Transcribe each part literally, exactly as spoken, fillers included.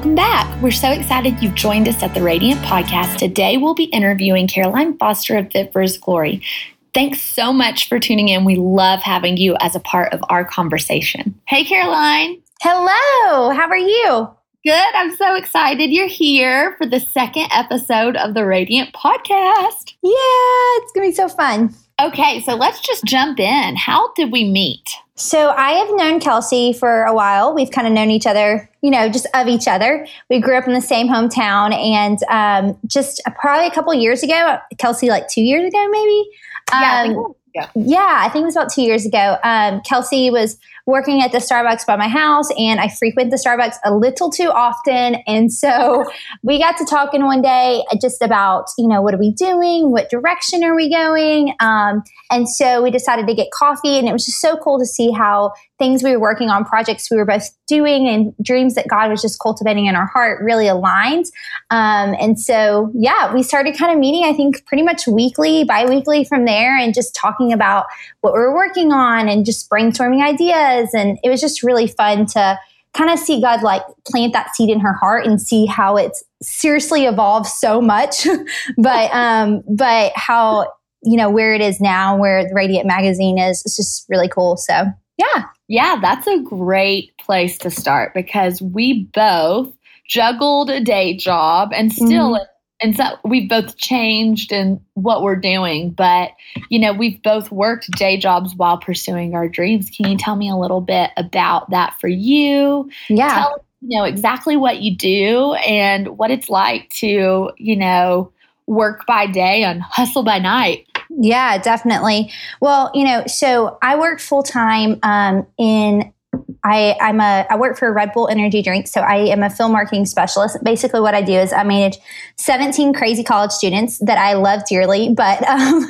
Welcome back. We're so excited you've joined us at the Radiant Podcast. Today, we'll be interviewing Caroline Foster of Fit for His Glory. Thanks so much for tuning in. We love having you as a part of our conversation. Hey, Caroline. Hello. How are you? Good. I'm so excited you're here for the second episode of the Radiant Podcast. Yeah, it's going to be so fun. Okay, so let's just jump in. How did we meet? So I have known Kelsey for a while. We've kind of known each other, you know, just of each other. We grew up in the same hometown, and um, just probably a couple years ago, Kelsey, like two years ago, maybe. Um, yeah, I think it was, yeah. yeah, I think it was about two years ago. Um, Kelsey was working at the Starbucks by my house, and I frequent the Starbucks a little too often. And so we got to talking one day just about, you know, what are we doing? What direction are we going? Um, and so we decided to get coffee, and it was just so cool to see how things we were working on, projects we were both doing, and dreams that God was just cultivating in our heart really aligned. Um, and so, yeah, we started kind of meeting, I think, pretty much weekly, bi-weekly from there, and just talking about what we were working on and just brainstorming ideas. And it was just really fun to kind of see God like plant that seed in her heart and see how it's seriously evolved so much, but, um, but how, you know, where it is now, where the Radiant Magazine is, it's just really cool. So yeah. Yeah. That's a great place to start, because we both juggled a day job and still mm-hmm. And so we've both changed in what we're doing, but, you know, we've both worked day jobs while pursuing our dreams. Can you tell me a little bit about that for you? Yeah. Tell us, you know, exactly what you do and what it's like to, you know, work by day and hustle by night. Yeah, definitely. Well, you know, so I work full time um, in I I'm a I work for Red Bull energy drinks, so I am a film marketing specialist. Basically, what I do is I manage seventeen crazy college students that I love dearly, but um,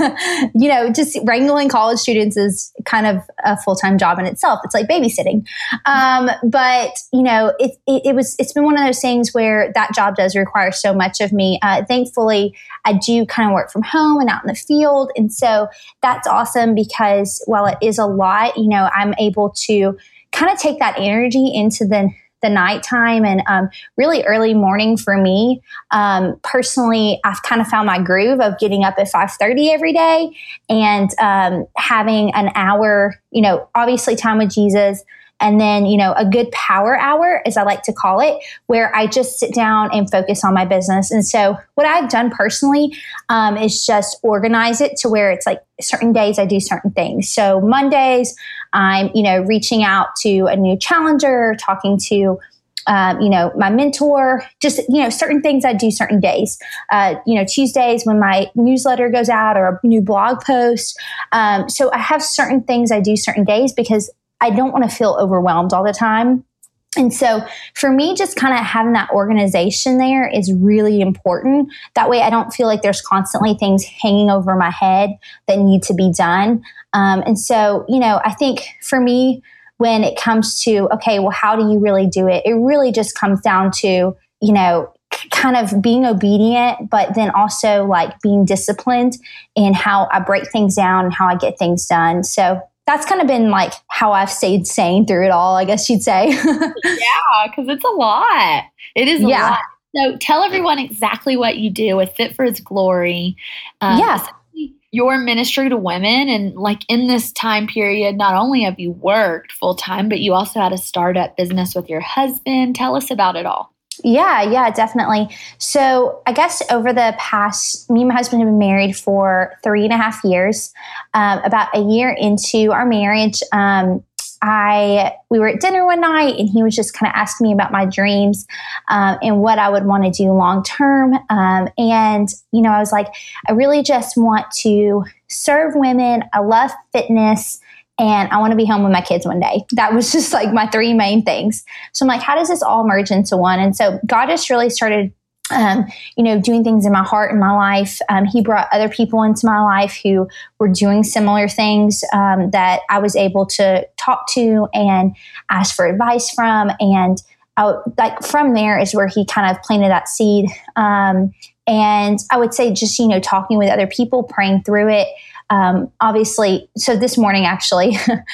you know, just wrangling college students is kind of a full time job in itself. It's like babysitting, um, but you know, it, it it was it's been one of those things where that job does require so much of me. Uh, thankfully, I do kind of work from home and out in the field, and so that's awesome because while it is a lot, you know, I'm able to kind of take that energy into the the nighttime and um, really early morning for me. Um, personally, I've kind of found my groove of getting up at five thirty every day and um, having an hour, you know, obviously time with Jesus. And then, you know, a good power hour, as I like to call it, where I just sit down and focus on my business. And so what I've done personally um, is just organize it to where it's like certain days I do certain things. So Mondays, I'm, you know, reaching out to a new challenger, talking to, um, you know, my mentor, just, you know, certain things I do certain days. Uh, you know, Tuesdays when my newsletter goes out or a new blog post. Um, so I have certain things I do certain days because I don't want to feel overwhelmed all the time. And so for me, just kind of having that organization there is really important. That way I don't feel like there's constantly things hanging over my head that need to be done. Um, and so, you know, I think for me, when it comes to, okay, well, how do you really do it? It really just comes down to, you know, kind of being obedient, but then also like being disciplined in how I break things down and how I get things done. So that's kind of been like how I've stayed sane through it all, I guess you'd say. Yeah, because it's a lot. It is a yeah. lot. So tell everyone exactly what you do with Fit for His Glory. Um, yeah. Your ministry to women, and like in this time period, not only have you worked full time, but you also had a startup business with your husband. Tell us about it all. Yeah, yeah, definitely. So I guess over the past, me and my husband have been married for three and a half years. Um, about a year into our marriage, um, I we were at dinner one night, and he was just kind of asking me about my dreams um, and what I would want to do long term. Um, and, you know, I was like, I really just want to serve women. I love fitness. And I want to be home with my kids one day. That was just like my three main things. So I'm like, how does this all merge into one? And so God just really started, um, you know, doing things in my heart and my life. Um, he brought other people into my life who were doing similar things um, that I was able to talk to and ask for advice from. And I, like from there is where he kind of planted that seed. Um, And I would say just, you know, talking with other people, praying through it. Um, obviously, so this morning, actually, um,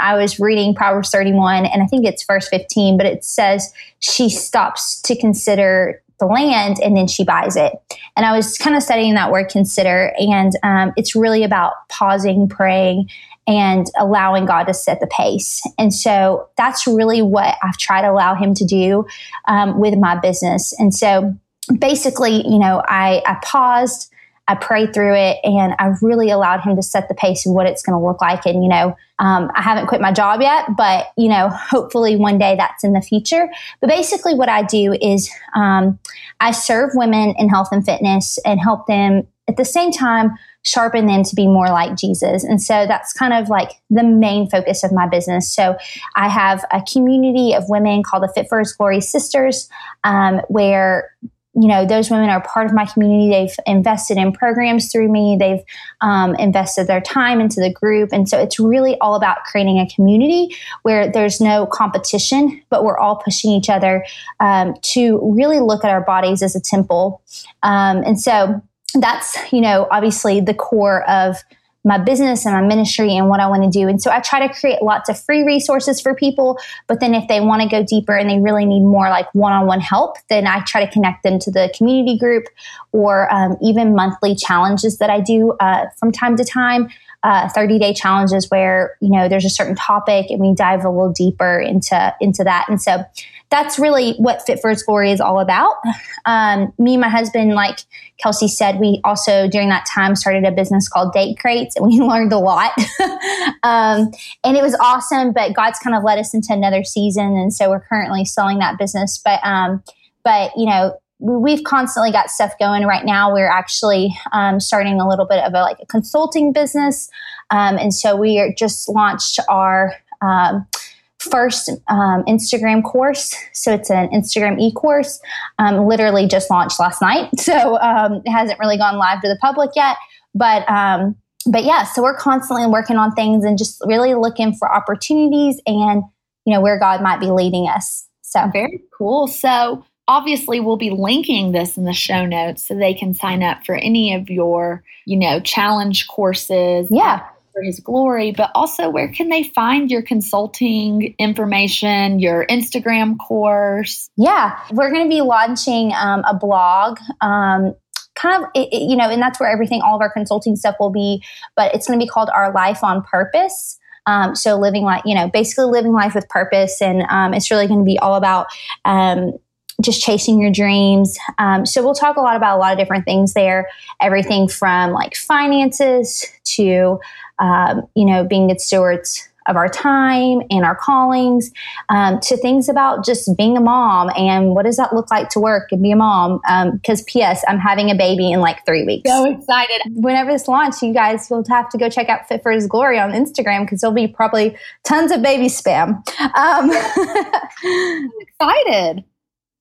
I was reading Proverbs thirty-one, and I think it's verse fifteen, but it says she stops to consider the land and then she buys it. And I was kind of studying that word consider, and um, it's really about pausing, praying, and allowing God to set the pace. And so that's really what I've tried to allow him to do um, with my business. And so basically, you know, I, I paused, I prayed through it, and I really allowed him to set the pace of what it's going to look like. And, you know, um, I haven't quit my job yet, but, you know, hopefully one day that's in the future. But basically what I do is um, I serve women in health and fitness and help them at the same time sharpen them to be more like Jesus. And so that's kind of like the main focus of my business. So I have a community of women called the Fit for His Glory Sisters, um, where, you know, those women are part of my community. They've invested in programs through me. They've um, invested their time into the group. And so it's really all about creating a community where there's no competition, but we're all pushing each other um, to really look at our bodies as a temple. Um, and so that's, you know, obviously the core of my business and my ministry and what I want to do. And so I try to create lots of free resources for people, but then if they want to go deeper and they really need more like one-on-one help, then I try to connect them to the community group or um, even monthly challenges that I do uh, from time to time, uh, thirty-day challenges where, you know, there's a certain topic and we dive a little deeper into, into that. And so that's really what Fit for His Glory is all about. Um, me and my husband, like Kelsey said, we also during that time started a business called Date Crates, and we learned a lot. um, and it was awesome, but God's kind of led us into another season. And so we're currently selling that business. But, um, but you know, we've constantly got stuff going right now. We're actually um, starting a little bit of a, like a consulting business. Um, and so we are just launched our um first um, Instagram course. So it's an Instagram e-course, um, literally just launched last night. So um, it hasn't really gone live to the public yet, but um, but yeah, so we're constantly working on things and just really looking for opportunities and, you know, where God might be leading us. So very cool. So obviously we'll be linking this in the show notes so they can sign up for any of your, you know, challenge courses. Yeah. For His Glory, but also where can they find your consulting information, your Instagram course? Yeah, we're going to be launching um, a blog, um, kind of, it, it, you know, and that's where everything, all of our consulting stuff will be, but it's going to be called Our Life on Purpose. Um, so living life, you know, basically living life with purpose. And um, it's really going to be all about um, just chasing your dreams. Um, so we'll talk a lot about a lot of different things there, everything from like finances to, um, you know, being good stewards of our time and our callings, um, to things about just being a mom and what does that look like to work and be a mom? Um, cause P S I'm having a baby in like three weeks. So excited. Whenever this launches, you guys will have to go check out Fit for His Glory on Instagram. Cause there'll be probably tons of baby spam. Um, I'm excited.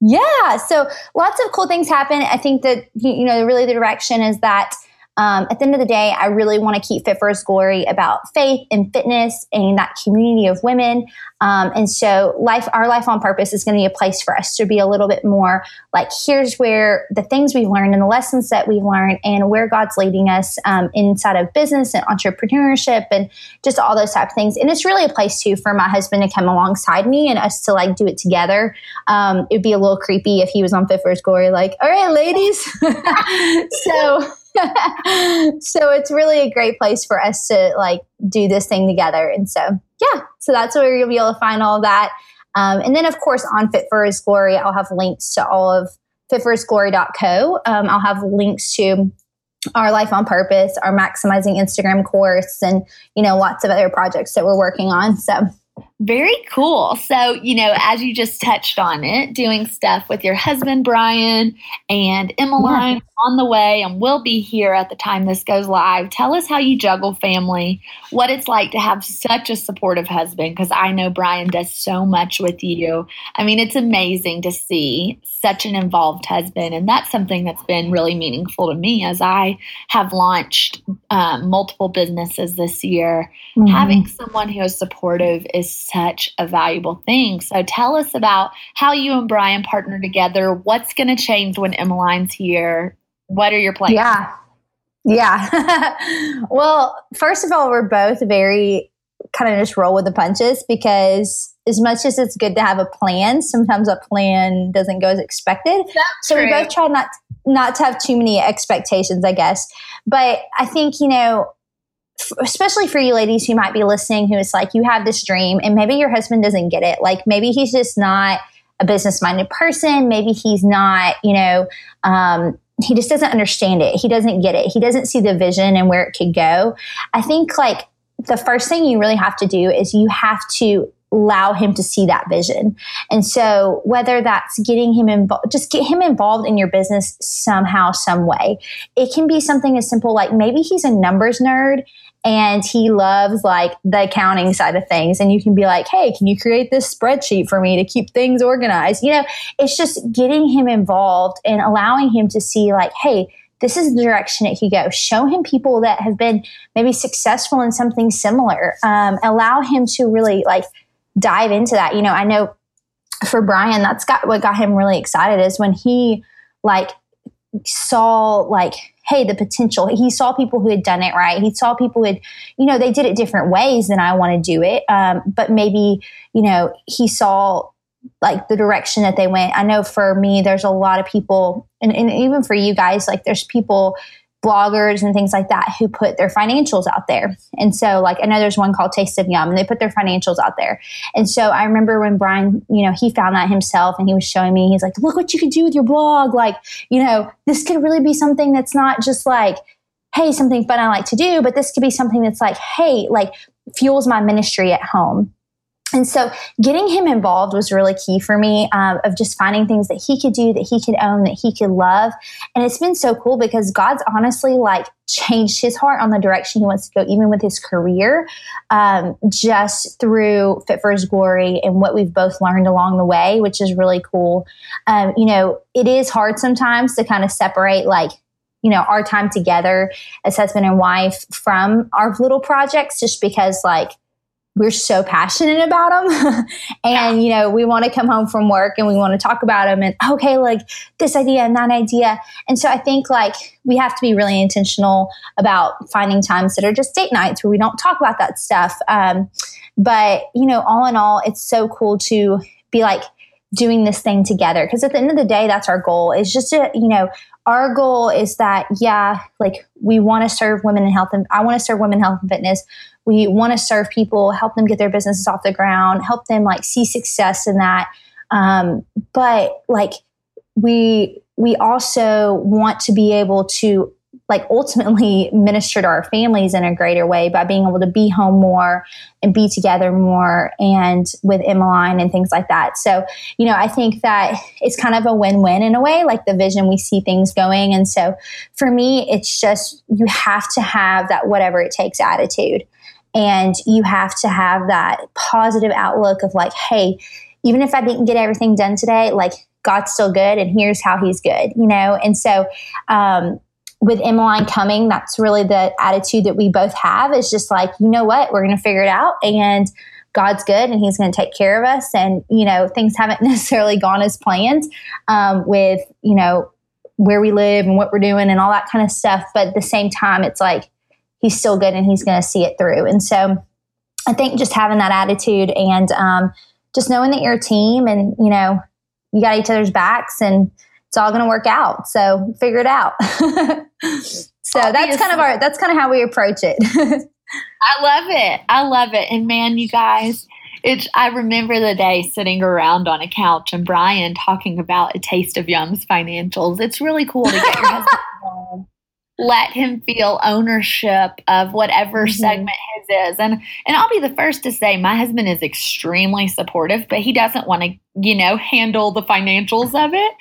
Yeah. So lots of cool things happen. I think that, you know, really the direction is that, um, at the end of the day, I really want to keep Fit for His Glory about faith and fitness and that community of women. Um, and so life, Our Life on Purpose is going to be a place for us to be a little bit more like, here's where the things we've learned and the lessons that we've learned and where God's leading us, um, inside of business and entrepreneurship and just all those type of things. And it's really a place too for my husband to come alongside me and us to like do it together. Um, it'd be a little creepy if he was on Fit for His Glory, like, all right, ladies. so So it's really a great place for us to like do this thing together. And so, yeah, so that's where you'll be able to find all that. Um, and then of course on Fit for His Glory, I'll have links to all of fit for his glory dot co. Um, I'll have links to Our Life on Purpose, our Maximizing Instagram course, and, you know, lots of other projects that we're working on. So very cool. So, you know, as you just touched on it, doing stuff with your husband, Brian, and Emmeline yeah. on the way, and we'll be here at the time this goes live. Tell us how you juggle family, what it's like to have such a supportive husband, because I know Brian does so much with you. I mean, it's amazing to see such an involved husband, and that's something that's been really meaningful to me as I have launched um, multiple businesses this year. Mm-hmm. Having someone who is supportive is so such a valuable thing. So tell us about how you and Brian partner together, what's going to change when Emmeline's here, What are your plans? Yeah. Yeah. Well, first of all, we're both very kind of just roll with the punches, because as much as it's good to have a plan, sometimes a plan doesn't go as expected. That's so true. We both try not not to have too many expectations, I guess. But I think, you know, f- especially for you ladies who might be listening, who is like, you have this dream and maybe your husband doesn't get it. Like, maybe he's just not a business-minded person. Maybe he's not, you know, um, he just doesn't understand it. He doesn't get it. He doesn't see the vision and where it could go. I think, like, the first thing you really have to do is you have to allow him to see that vision. And so whether that's getting him involved, just get him involved in your business somehow, some way. It can be something as simple, like maybe he's a numbers nerd and he loves like the accounting side of things. And you can be like, hey, can you create this spreadsheet for me to keep things organized? You know, it's just getting him involved and allowing him to see like, hey, this is the direction it could go. Show him people that have been maybe successful in something similar. Um, allow him to really like dive into that. You know, I know for Brian, that's got what got him really excited is when he like saw like, hey, the potential. He saw people who had done it right. He saw people who had, you know, they did it different ways than I want to do it. Um, but maybe, you know, he saw like the direction that they went. I know for me, there's a lot of people, and, and even for you guys, like there's people, bloggers and things like that, who put their financials out there. And so like, I know there's one called Taste of Yum and they put their financials out there. And so I remember when Brian, you know, he found that himself and he was showing me, he's like, look what you could do with your blog. Like, you know, this could really be something that's not just like, hey, something fun I like to do, but this could be something that's like, hey, like fuels my ministry at home. And so getting him involved was really key for me, um, of just finding things that he could do, that he could own, that he could love. And it's been so cool because God's honestly like changed his heart on the direction he wants to go, even with his career, um, just through Fit for His Glory and what we've both learned along the way, which is really cool. Um, you know, it is hard sometimes to kind of separate like, you know, our time together as husband and wife from our little projects, just because like, we're so passionate about them and, you know, we want to come home from work and we want to talk about them and okay, like this idea and that idea. And so I think like we have to be really intentional about finding times that are just date nights where we don't talk about that stuff. Um, but you know, all in all, it's so cool to be like doing this thing together. Cause at the end of the day, that's our goal. It's just to, you know, our goal is that, yeah, like we want to serve women in health and I want to serve women in health and fitness. We want to serve people, help them get their businesses off the ground, help them like see success in that. Um, but like we, we also want to be able to like ultimately minister to our families in a greater way by being able to be home more and be together more and with Emmeline and things like that. So, you know, I think that it's kind of a win-win in a way, like the vision we see things going. And so for me, it's just, you have to have that whatever it takes attitude. And you have to have that positive outlook of like, hey, even if I didn't get everything done today, like God's still good and here's how he's good, you know? And so, um, with Emmeline coming, that's really the attitude that we both have is just like, you know what, we're going to figure it out and God's good and he's going to take care of us. And, you know, things haven't necessarily gone as planned, um, with, you know, where we live and what we're doing and all that kind of stuff. But at the same time, it's like, he's still good and he's going to see it through. And so I think just having that attitude and, um, just knowing that you're a team and, you know, you got each other's backs and it's all going to work out. So figure it out. So Obviously. that's kind of our, that's kind of how we approach it. I love it. I love it. And man, you guys, it's, I remember the day sitting around on a couch and Brian talking about A Taste of Yum's financials. It's really cool to get your husband involved. Let him feel ownership of whatever mm-hmm. segment his is. And and I'll be the first to say my husband is extremely supportive, but he doesn't want to, you know, handle the financials of it.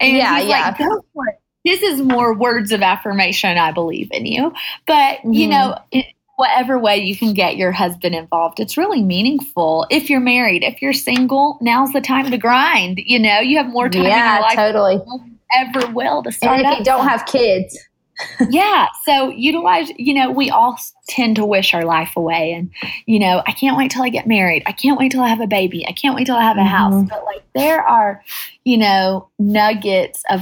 And yeah, he's yeah. like, go for it. This is more words of affirmation. I believe in you. But, mm-hmm. you know, it, whatever way you can get your husband involved, it's really meaningful. If you're married, if you're single, now's the time to grind. You know, you have more time yeah, in your life totally. than you ever will to start. And if you don't have kids. Yeah. So utilize, you know, we all tend to wish our life away and, you know, I can't wait till I get married. I can't wait till I have a baby. I can't wait till I have a house. Mm-hmm. But like there are, you know, nuggets of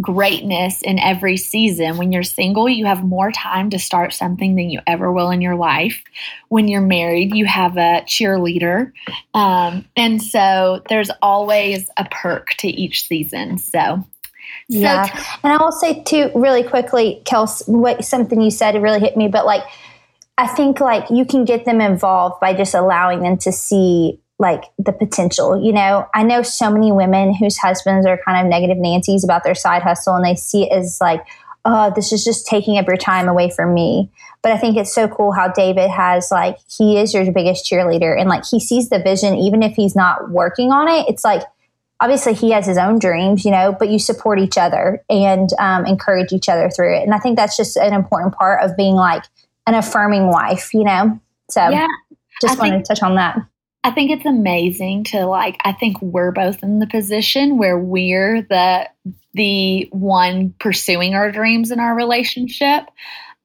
greatness in every season. When you're single, you have more time to start something than you ever will in your life. When you're married, you have a cheerleader. Um, and so there's always a perk to each season. So, yeah. So t- and I will say too, really quickly, Kels, what something you said really hit me, but like, I think like you can get them involved by just allowing them to see like the potential, you know. I know so many women whose husbands are kind of negative Nancy's about their side hustle, and they see it as like, oh, this is just taking up your time away from me. But I think it's so cool how David has like, he is your biggest cheerleader, and like he sees the vision, even if he's not working on it. It's like, obviously he has his own dreams, you know, but you support each other and um, encourage each other through it. And I think that's just an important part of being like an affirming wife, you know? So yeah, just I wanted think- to touch on that. I think it's amazing to like, I think we're both in the position where we're the the one pursuing our dreams in our relationship.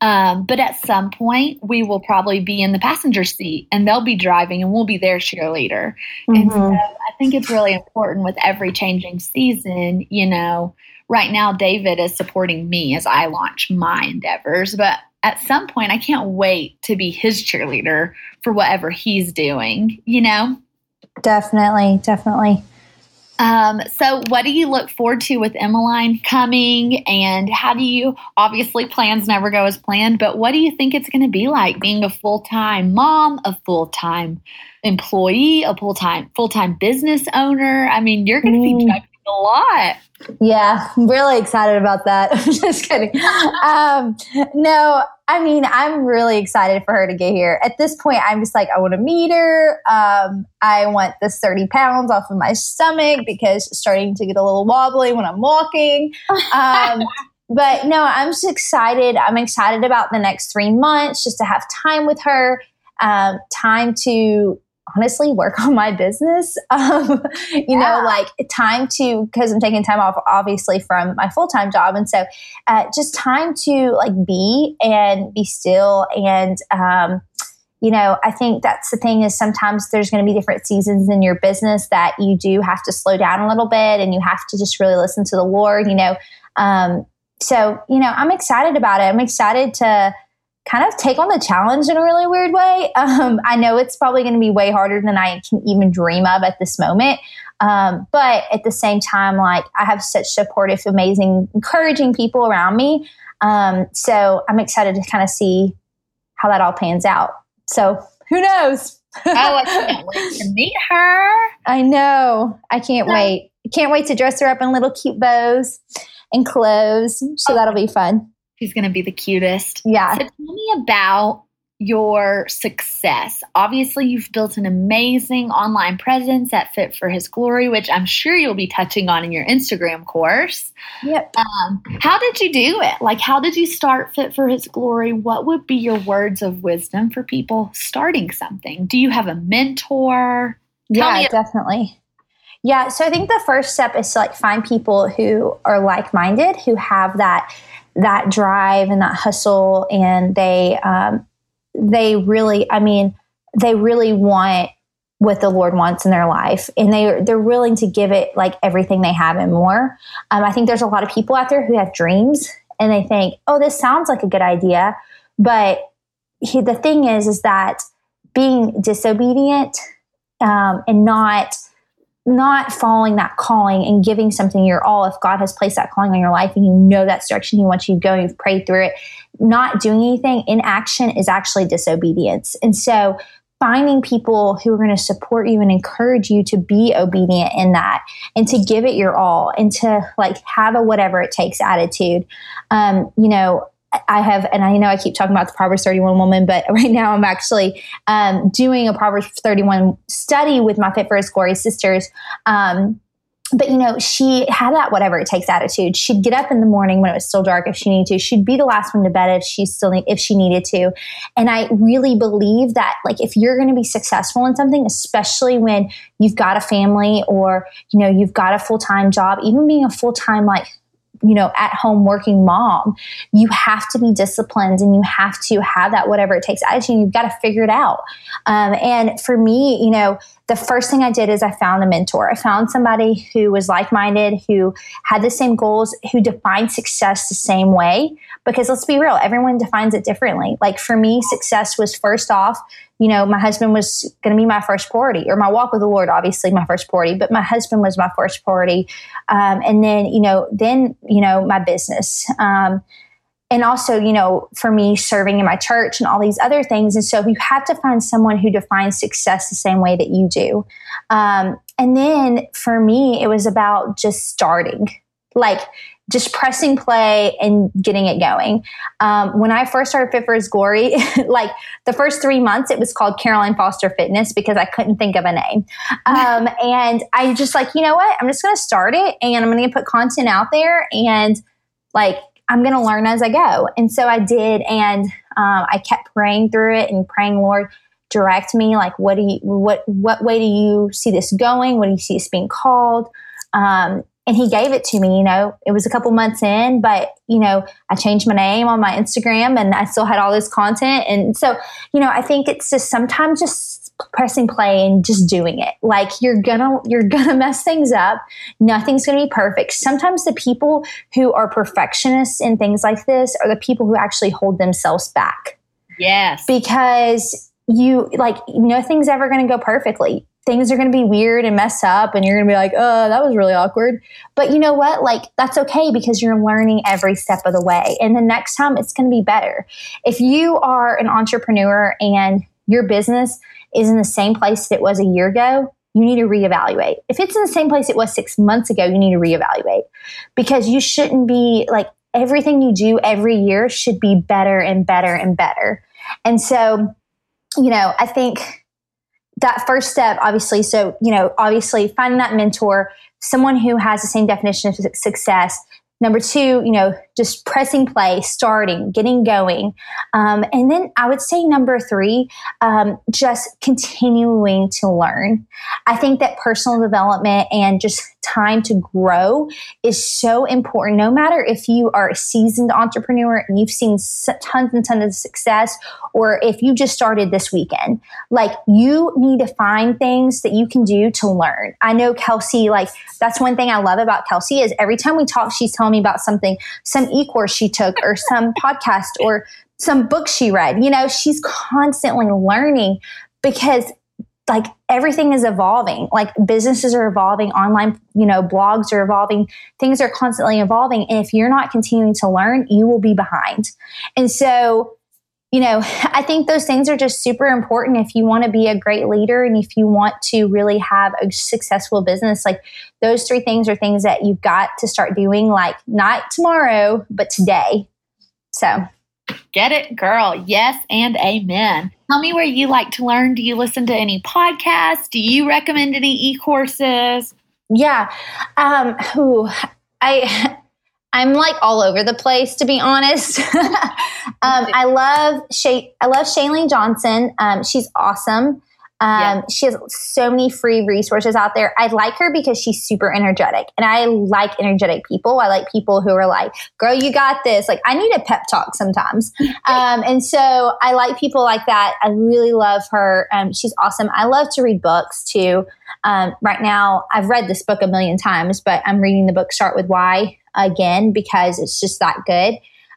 Um, but at some point we will probably be in the passenger seat and they'll be driving and we'll be their cheerleader. Mm-hmm. And so I think it's really important with every changing season, you know, right now David is supporting me as I launch my endeavors, but at some point, I can't wait to be his cheerleader for whatever he's doing, you know? Definitely, definitely. Um, so what do you look forward to with Emmeline coming, and how do you – obviously plans never go as planned, but what do you think it's going to be like being a full-time mom, a full-time employee, a full-time full-time business owner? I mean, you're going to mm. be juggling a lot. Yeah, I'm really excited about that. I'm just kidding. Um, no, I mean, I'm really excited for her to get here. At this point, I'm just like, I want to meet her. Um, I want this thirty pounds off of my stomach because it's starting to get a little wobbly when I'm walking. Um, but no, I'm just excited. I'm excited about the next three months just to have time with her, um, time to honestly work on my business. Um, you yeah. know, like time to, cause I'm taking time off obviously from my full-time job. And so, uh, just time to like be and be still. And, um, you know, I think that's the thing is sometimes there's going to be different seasons in your business that you do have to slow down a little bit and you have to just really listen to the Lord, you know? Um, so, you know, I'm excited about it. I'm excited to kind of take on the challenge in a really weird way. Um, I know it's probably going to be way harder than I can even dream of at this moment. Um, but at the same time, like I have such supportive, amazing, encouraging people around me. Um, so I'm excited to kind of see how that all pans out. So who knows? Oh, I can't wait to meet her. I know. I can't no. wait. I can't wait to dress her up in little cute bows and clothes. So oh. that'll be fun. She's going to be the cutest. Yeah. So tell me about your success. Obviously, you've built an amazing online presence at Fit for His Glory, which I'm sure you'll be touching on in your Instagram course. Yep. Um, how did you do it? Like, how did you start Fit for His Glory? What would be your words of wisdom for people starting something? Do you have a mentor? Tell yeah, me definitely. Yeah. So I think the first step is to like find people who are like-minded, who have that that drive and that hustle. And they, um, they really, I mean, they really want what the Lord wants in their life, and they, they're willing to give it like everything they have and more. Um, I think there's a lot of people out there who have dreams and they think, oh, this sounds like a good idea. But he, the thing is, is that being disobedient, um, and not, not following that calling and giving something your all, if God has placed that calling on your life and you know that's direction he wants you to go, you've prayed through it, not doing anything, inaction is actually disobedience. And so finding people who are going to support you and encourage you to be obedient in that and to give it your all and to like have a whatever it takes attitude. Um, you know, I have, and I know I keep talking about the Proverbs thirty-one woman, but right now I'm actually um, doing a Proverbs thirty-one study with my Fit for His Glory sisters. Um, but, you know, she had that whatever it takes attitude. She'd get up in the morning when it was still dark if she needed to. She'd be the last one to bed if she still need, if she needed to. And I really believe that, like, if you're going to be successful in something, especially when you've got a family or, you know, you've got a full-time job, even being a full-time, like, you know, at home working mom, you have to be disciplined and you have to have that whatever it takes attitude. You've got to figure it out. Um, and for me, you know, the first thing I did is I found a mentor. I found somebody who was like-minded, who had the same goals, who defined success the same way. Because let's be real, everyone defines it differently. Like for me, success was first off, you know, my husband was going to be my first priority, or my walk with the Lord, obviously my first priority, but my husband was my first priority. Um, and then, you know, then, you know, my business, um, and also, you know, for me, serving in my church and all these other things. And so you have to find someone who defines success the same way that you do. Um, and then for me, it was about just starting, like just pressing play and getting it going. Um, when I first started Fit for His Glory, like the first three months, it was called Caroline Foster Fitness because I couldn't think of a name. Um, and I just like, you know what, I'm just going to start it and I'm going to put content out there and like, I'm going to learn as I go. And so I did. And um, I kept praying through it and praying, Lord, direct me. Like, what do you, what, what way do you see this going? What do you see this being called? Um, and he gave it to me, you know, it was a couple months in, but you know, I changed my name on my Instagram and I still had all this content. And so, you know, I think it's just sometimes just pressing play and just doing it. Like you're gonna, you're gonna mess things up. Nothing's gonna be perfect. Sometimes the people who are perfectionists in things like this are the people who actually hold themselves back. Yes. Because you like, nothing's ever gonna go perfectly. Things are gonna be weird and mess up and you're gonna be like, oh, that was really awkward. But you know what? Like that's okay because you're learning every step of the way. And the next time it's gonna be better. If you are an entrepreneur and your business is in the same place that it was a year ago, you need to reevaluate. If it's in the same place it was six months ago, you need to reevaluate because you shouldn't be like everything you do every year should be better and better and better. And so, you know, I think that first step, obviously, so, you know, obviously finding that mentor, someone who has the same definition of success. Number two, you know, just pressing play, starting, getting going. Um, and then I would say number three, um, just continuing to learn. I think that personal development and just time to grow is so important. No matter if you are a seasoned entrepreneur and you've seen tons and tons of success, or if you just started this weekend, like you need to find things that you can do to learn. I know Kelsey, like that's one thing I love about Kelsey is every time we talk, she's telling me about something, some e-course she took or some podcast or some book she read. You know, she's constantly learning because like everything is evolving, like businesses are evolving, online, you know, blogs are evolving, things are constantly evolving. And if you're not continuing to learn, you will be behind. And so, you know, I think those things are just super important if you want to be a great leader and if you want to really have a successful business. Like those three things are things that you've got to start doing, like not tomorrow, but today. So get it, girl. Yes, and amen. Tell me where you like to learn. Do you listen to any podcasts? Do you recommend any e-courses? Yeah. Um, ooh, I... I'm like all over the place, to be honest. um, I love Sha- I love Shailene Johnson. Um, she's awesome. Um, yeah. She has so many free resources out there. I like her because she's super energetic, and I like energetic people. I like people who are like, girl, you got this. Like I need a pep talk sometimes. um, and so I like people like that. I really love her. Um, she's awesome. I love to read books too. Um, right now I've read this book a million times, but I'm reading the book, Start With Why, again, because it's just that good.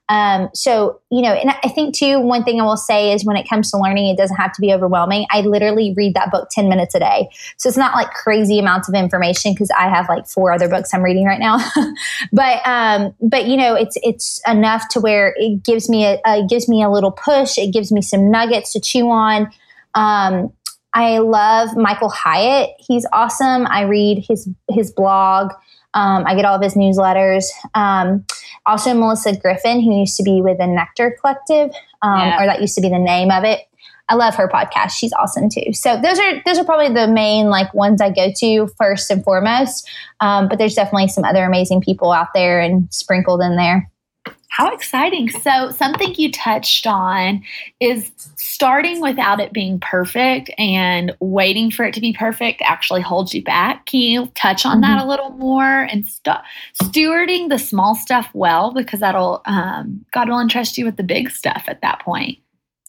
Um, so, you know, and I think too, one thing I will say is when it comes to learning, it doesn't have to be overwhelming. I literally read that book ten minutes a day. So it's not like crazy amounts of information because I have like four other books I'm reading right now. but, um, but you know, it's, it's enough to where it gives me a, uh, gives me a little push. It gives me some nuggets to chew on. Um, I love Michael Hyatt. He's awesome. I read his, his blog. Um, I get all of his newsletters. Um, also, Melissa Griffin, who used to be with the Nectar Collective, um, yeah. or that used to be the name of it. I love her podcast. She's awesome too. So those are those are probably the main like ones I go to first and foremost. Um, but there's definitely some other amazing people out there and sprinkled in there. How exciting. So something you touched on is starting without it being perfect and waiting for it to be perfect actually holds you back. Can you touch on mm-hmm. that a little more and st- stewarding the small stuff well, because that'll um, God will entrust you with the big stuff at that point.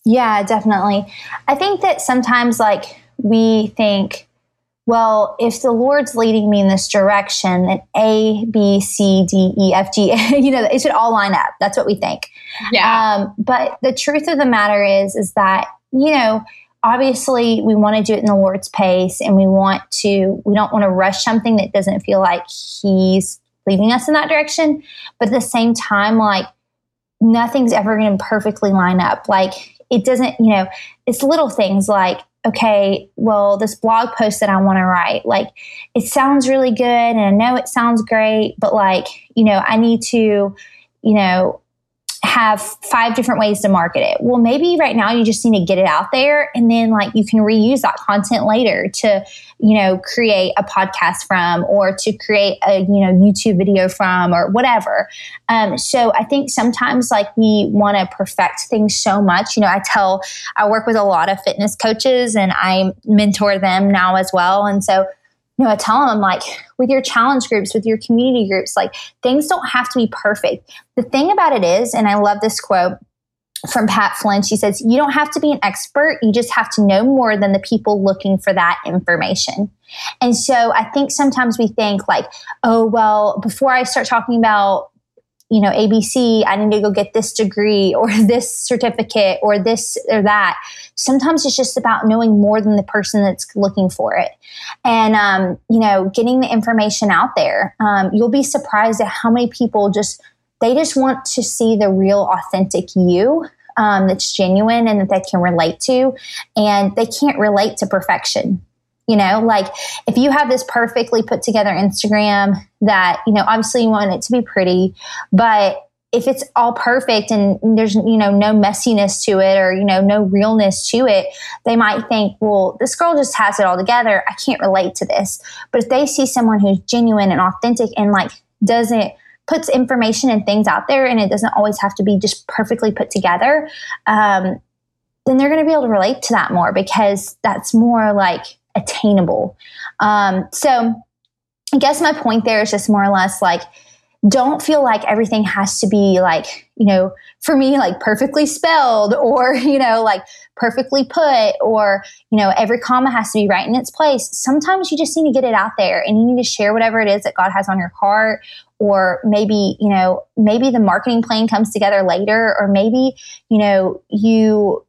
Yeah, definitely. I think that sometimes like we think, well, if the Lord's leading me in this direction, then A, B, C, D, E, F, G, you know, it should all line up. That's what we think. Yeah. Um, but the truth of the matter is, is that, you know, obviously we want to do it in the Lord's pace, and we want to, we don't want to rush something that doesn't feel like He's leading us in that direction. But at the same time, like nothing's ever going to perfectly line up. Like it doesn't, you know, it's little things like, okay, well, this blog post that I want to write, like it sounds really good and I know it sounds great, but like, you know, I need to, you know, have five different ways to market it. Well, maybe right now you just need to get it out there, and then like you can reuse that content later to, you know, create a podcast from, or to create a, you know, YouTube video from, or whatever. Um, so I think sometimes like we want to perfect things so much. You know, I tell, I work with a lot of fitness coaches and I mentor them now as well. And so, you know, I tell them, I'm like, with your challenge groups, with your community groups, like things don't have to be perfect. The thing about it is, and I love this quote from Pat Flynn, she says, you don't have to be an expert. You just have to know more than the people looking for that information. And so I think sometimes we think like, oh, well, before I start talking about, you know, A B C, I need to go get this degree or this certificate or this or that. Sometimes it's just about knowing more than the person that's looking for it. And, um, you know, getting the information out there. Um, you'll be surprised at how many people just, they just want to see the real authentic you um, that's genuine and that they can relate to. And they can't relate to perfection. You know, like if you have this perfectly put together Instagram that, you know, obviously you want it to be pretty, but if it's all perfect and there's, you know, no messiness to it or, you know, no realness to it, they might think, well, this girl just has it all together. I can't relate to this. But if they see someone who's genuine and authentic and like doesn't, puts information and things out there, and it doesn't always have to be just perfectly put together, um, then they're going to be able to relate to that more, because that's more like attainable. Um, so I guess my point there is just more or less like, don't feel like everything has to be like, you know, for me, like perfectly spelled or, you know, like perfectly put, or, you know, every comma has to be right in its place. Sometimes you just need to get it out there, and you need to share whatever it is that God has on your heart. Or maybe, you know, maybe the marketing plan comes together later, or maybe, you know, you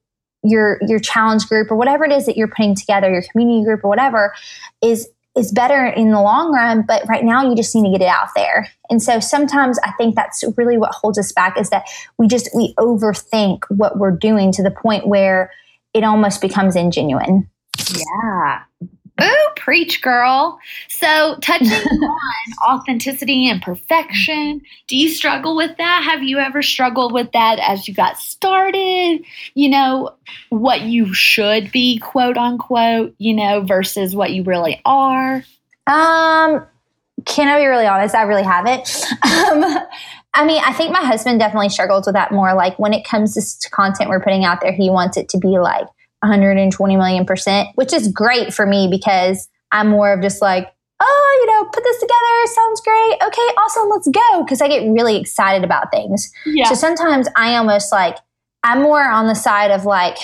your your challenge group or whatever it is that you're putting together, your community group or whatever, is is better in the long run. But right now you just need to get it out there. And so sometimes I think that's really what holds us back, is that we just, we overthink what we're doing to the point where it almost becomes ingenuine. Yeah. Ooh, preach, girl. So touching on authenticity and perfection, do you struggle with that? Have you ever struggled with that as you got started? You know, what you should be, quote unquote, you know, versus what you really are? Um, can I be really honest? I really haven't. Um, I mean, I think my husband definitely struggles with that more. Like when it comes to content we're putting out there, he wants it to be like one hundred twenty million percent, which is great for me because I'm more of just like, oh, you know, put this together. Sounds great. Okay, awesome. Let's go. Because I get really excited about things. Yeah. So sometimes I almost like, I'm more on the side of like,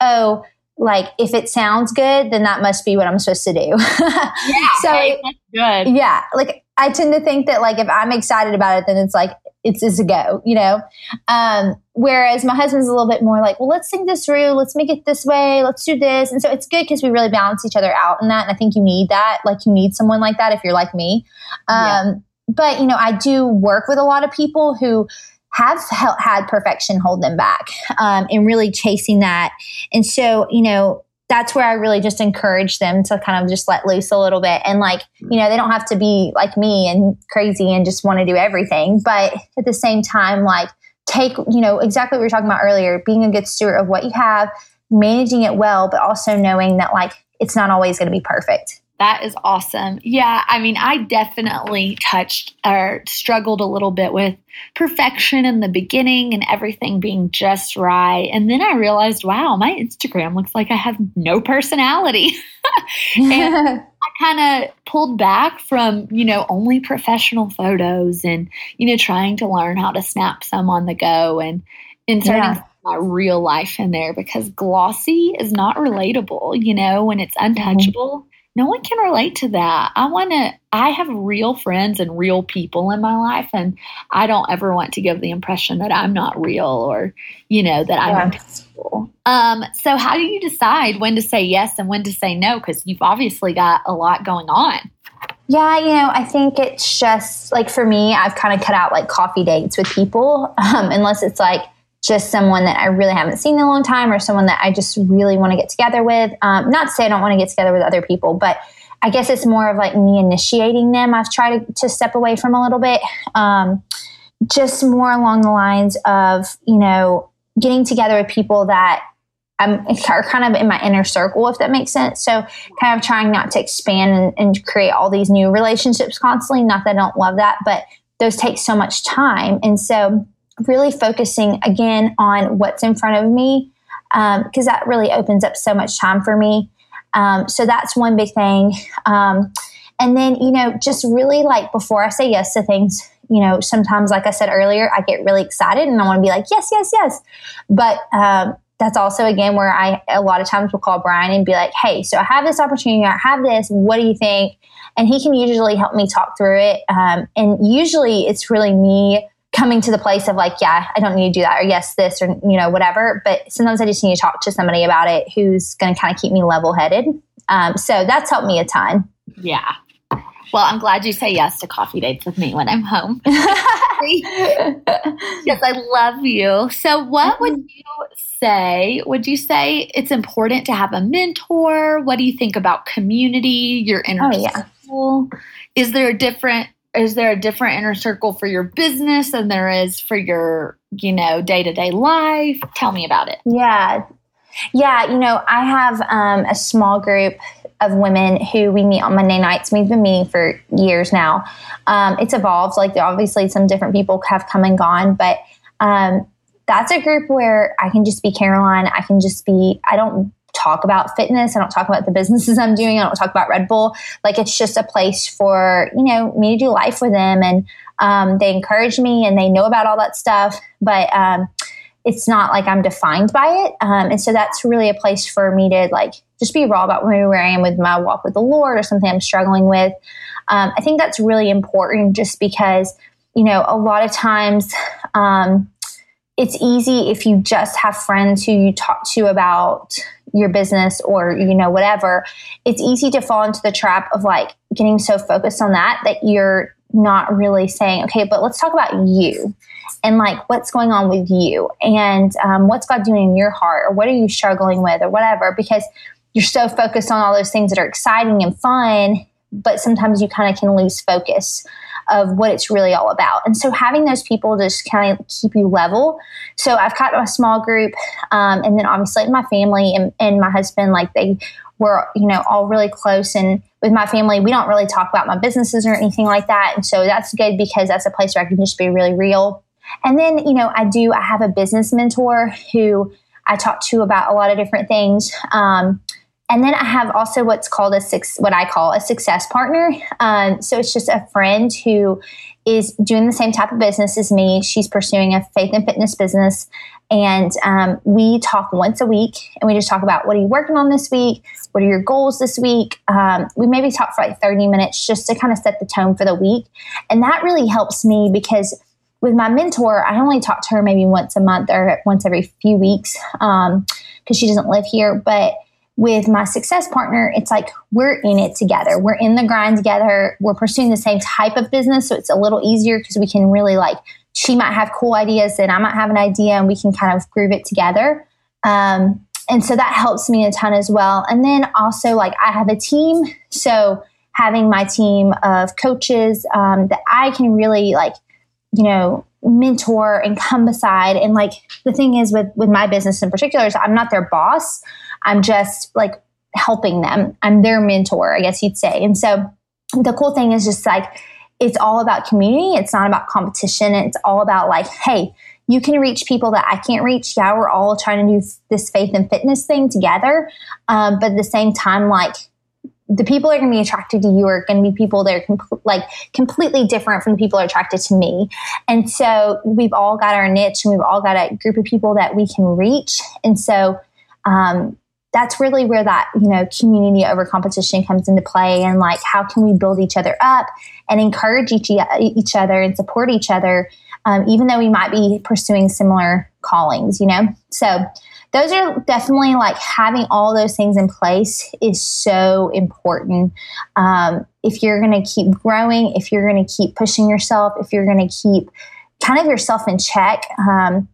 oh, like if it sounds good, then that must be what I'm supposed to do. Yeah. So hey, that's good. Yeah. Like I tend to think that like if I'm excited about it, then it's like, it's, it's a go, you know? Um, whereas my husband's a little bit more like, well, let's think this through. Let's make it this way. Let's do this. And so it's good because we really balance each other out in that. And I think you need that. Like you need someone like that if you're like me. Um, yeah. But, you know, I do work with a lot of people who have he- had perfection hold them back um, and really chasing that. And so, you know, that's where I really just encourage them to kind of just let loose a little bit. And like, you know, they don't have to be like me and crazy and just want to do everything. But at the same time, like take, you know, exactly what we were talking about earlier, being a good steward of what you have, managing it well, but also knowing that like, it's not always going to be perfect. That is awesome. Yeah, I mean, I definitely touched or struggled a little bit with perfection in the beginning and everything being just right. And then I realized, wow, my Instagram looks like I have no personality. And I kind of pulled back from, you know, only professional photos and, you know, trying to learn how to snap some on the go and inserting yeah. my real life in there, because glossy is not relatable, you know, when it's untouchable. Mm-hmm. No one can relate to that. I want to, I have real friends and real people in my life, and I don't ever want to give the impression that I'm not real or, you know, that I'm yes. untouchable. Um, so how do you decide when to say yes and when to say no? Because you've obviously got a lot going on. Yeah, you know, I think it's just like, for me, I've kind of cut out like coffee dates with people, um, unless it's like just someone that I really haven't seen in a long time or someone that I just really want to get together with. Um, not to say I don't want to get together with other people, but I guess it's more of like me initiating them. I've tried to, to step away from a little bit, um, just more along the lines of, you know, getting together with people that I'm, are kind of in my inner circle, if that makes sense. So kind of trying not to expand and, and create all these new relationships constantly. Not that I don't love that, but those take so much time. And so really focusing again on what's in front of me, because um, that really opens up so much time for me. Um, so that's one big thing. Um, and then, you know, just really like before I say yes to things, you know, sometimes, like I said earlier, I get really excited and I want to be like, yes, yes, yes. But um, that's also, again, where I a lot of times will call Brian and be like, hey, so I have this opportunity, I have this, what do you think? And he can usually help me talk through it. Um, and usually it's really me coming to the place of like, yeah, I don't need to do that, or yes, this, or, you know, whatever. But sometimes I just need to talk to somebody about it who's going to kind of keep me level-headed. Um, so that's helped me a ton. Yeah. Well, I'm glad you say yes to coffee dates with me when I'm home. Yes, I love you. So what would you say? Would you say it's important to have a mentor? What do you think about community, your inner oh, yeah. circle? Is there a different Is there a different inner circle for your business than there is for your, you know, day-to-day life? Tell me about it. Yeah. Yeah. You know, I have um, a small group of women who we meet on Monday nights. We've been meeting for years now. Um, it's evolved. Like, obviously some different people have come and gone, but um, that's a group where I can just be Caroline. I can just be, I don't talk about fitness. I don't talk about the businesses I'm doing. I don't talk about Red Bull. Like, it's just a place for, you know, me to do life with them. And um, they encourage me and they know about all that stuff, but um, it's not like I'm defined by it. Um, and so that's really a place for me to like, just be raw about where I am with my walk with the Lord or something I'm struggling with. Um, I think that's really important just because, you know, a lot of times um, it's easy if you just have friends who you talk to about your business or, you know, whatever, it's easy to fall into the trap of like getting so focused on that, that you're not really saying, okay, but let's talk about you and like, what's going on with you and um, what's God doing in your heart or what are you struggling with or whatever, because you're so focused on all those things that are exciting and fun, but sometimes you kind of can lose focus of what it's really all about. And so having those people just kind of keep you level. So I've got a small group um, and then obviously my family and, and my husband, like they were, you know, all really close. And with my family, we don't really talk about my businesses or anything like that. And so that's good because that's a place where I can just be really real. And then, you know, I do, I have a business mentor who I talk to about a lot of different things. Um, And then I have also what's called a six, what I call a success partner. Um, so it's just a friend who is doing the same type of business as me. She's pursuing a faith and fitness business. And um, we talk once a week and we just talk about what are you working on this week? What are your goals this week? Um, we maybe talk for like thirty minutes just to kind of set the tone for the week. And that really helps me because with my mentor, I only talk to her maybe once a month or once every few weeks because um, she doesn't live here. But with my success partner, it's like we're in it together. We're in the grind together. We're pursuing the same type of business. So it's a little easier because we can really like, she might have cool ideas and I might have an idea and we can kind of groove it together. Um, and so that helps me a ton as well. And then also like I have a team. So having my team of coaches um, that I can really like, you know, mentor and come beside. And like the thing is with, with my business in particular is I'm not their boss. I'm just like helping them. I'm their mentor, I guess you'd say. And so the cool thing is just like, it's all about community. It's not about competition. It's all about like, hey, you can reach people that I can't reach. Yeah, we're all trying to do this faith and fitness thing together. Um, but at the same time, like, the people that are going to be attracted to you are going to be people that are com- like completely different from the people that are attracted to me. And so we've all got our niche and we've all got a group of people that we can reach. And so um, that's really where that, you know, community over competition comes into play, and like, how can we build each other up and encourage each, each other and support each other, um, even though we might be pursuing similar callings, you know? So those are definitely like, having all those things in place is so important. Um, if you're going to keep growing, if you're going to keep pushing yourself, if you're going to keep kind of yourself in check, um,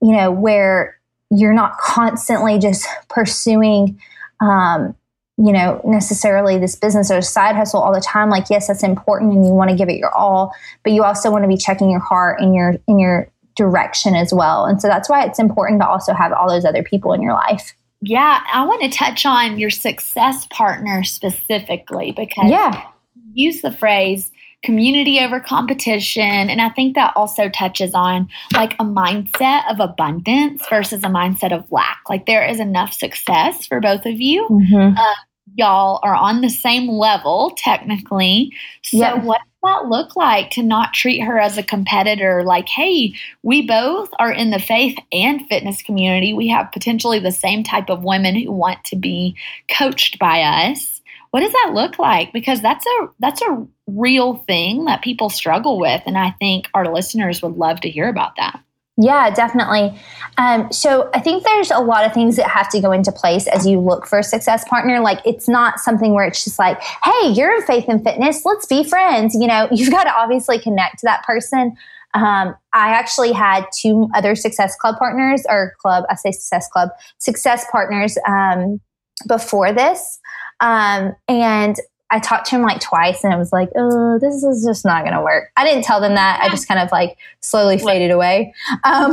you know, where you're not constantly just pursuing, um, you know, necessarily this business or side hustle all the time. Like, yes, that's important and you want to give it your all, but you also want to be checking your heart and your, in your, direction as well. And so that's why it's important to also have all those other people in your life. Yeah. I want to touch on your success partner specifically, because yeah. you use the phrase community over competition. And I think that also touches on like a mindset of abundance versus a mindset of lack. Like, there is enough success for both of you. Mm-hmm. Uh, y'all are on the same level technically. So yeah. what that look like to not treat her as a competitor? Like, hey, we both are in the faith and fitness community. We have potentially the same type of women who want to be coached by us. What does that look like? Because that's a that's a real thing that people struggle with, and I think our listeners would love to hear about that. Yeah, definitely. Um, so I think there's a lot of things that have to go into place as you look for a success partner. Like, it's not something where it's just like, hey, you're in faith and fitness, let's be friends. You know, you've got to obviously connect to that person. Um, I actually had two other success club partners or club, I say success club, success partners um, before this. Um, and I talked to him like twice and I was like, oh, this is just not going to work. I didn't tell them that. I just kind of like slowly faded away. Um,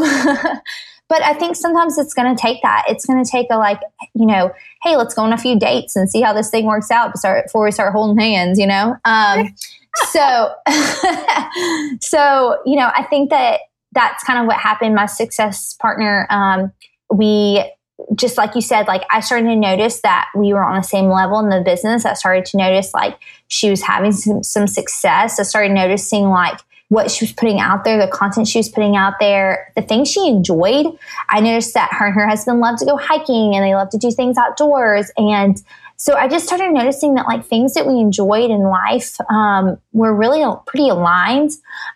but I think sometimes it's going to take that. It's going to take a like, you know, hey, let's go on a few dates and see how this thing works out before we start holding hands, you know? Um, so, so, you know, I think that that's kind of what happened. My success partner, um, we, just like you said, like, I started to notice that we were on the same level in the business. I started to notice like she was having some, some success. I started noticing like what she was putting out there, the content she was putting out there, the things she enjoyed. I noticed that her and her husband love to go hiking and they love to do things outdoors. And so I just started noticing that like things that we enjoyed in life um, were really pretty aligned.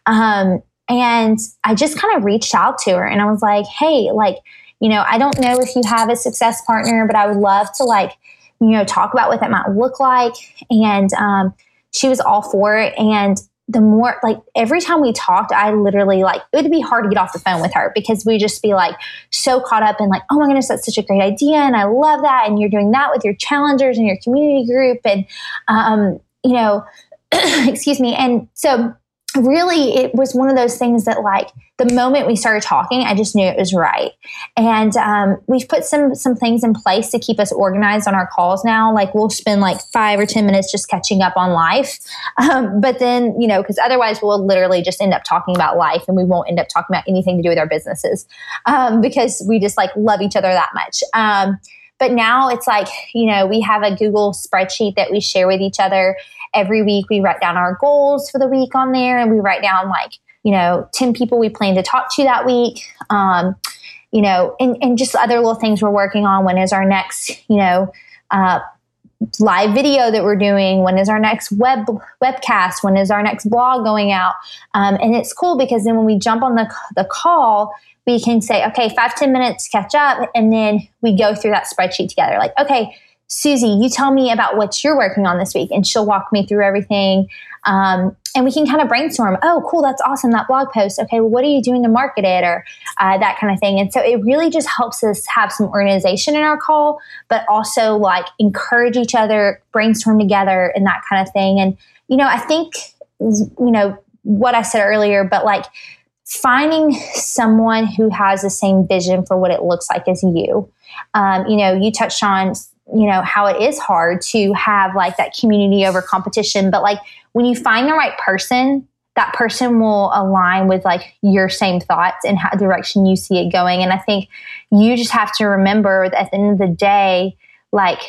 Um, and I just kind of reached out to her and I was like, hey, like, you know, I don't know if you have a success partner, but I would love to like, you know, talk about what that might look like. And um, she was all for it. And the more like every time we talked, I literally like, it would be hard to get off the phone with her because we just be like so caught up in like, oh my goodness, that's such a great idea. And I love that. And you're doing that with your challengers and your community group. And, um, you know, excuse me. And so really, it was one of those things that like the moment we started talking, I just knew it was right. And um, we've put some some things in place to keep us organized on our calls now. Like we'll spend like five or ten minutes just catching up on life. Um, but then, you know, because otherwise we'll literally just end up talking about life and we won't end up talking about anything to do with our businesses um, because we just like love each other that much. Um, but now it's like, you know, we have a Google spreadsheet that we share with each other. Every week we write down our goals for the week on there and we write down like, you know, ten people we plan to talk to that week, um, you know, and, and just other little things we're working on. When is our next, you know, uh, live video that we're doing? When is our next web webcast? When is our next blog going out? Um, and it's cool because then when we jump on the the call, we can say, okay, five, ten minutes, catch up. And then we go through that spreadsheet together. Like, okay, Susie, you tell me about what you're working on this week. And she'll walk me through everything. Um, and we can kind of brainstorm. Oh, cool. That's awesome. That blog post. Okay. Well, what are you doing to market it or uh, that kind of thing? And so it really just helps us have some organization in our call, but also like encourage each other, brainstorm together and that kind of thing. And, you know, I think, you know, what I said earlier, but like finding someone who has the same vision for what it looks like as you, um, you know, you touched on you know, how it is hard to have like that community over competition. But like when you find the right person, that person will align with like your same thoughts and how direction you see it going. And I think you just have to remember that at the end of the day, like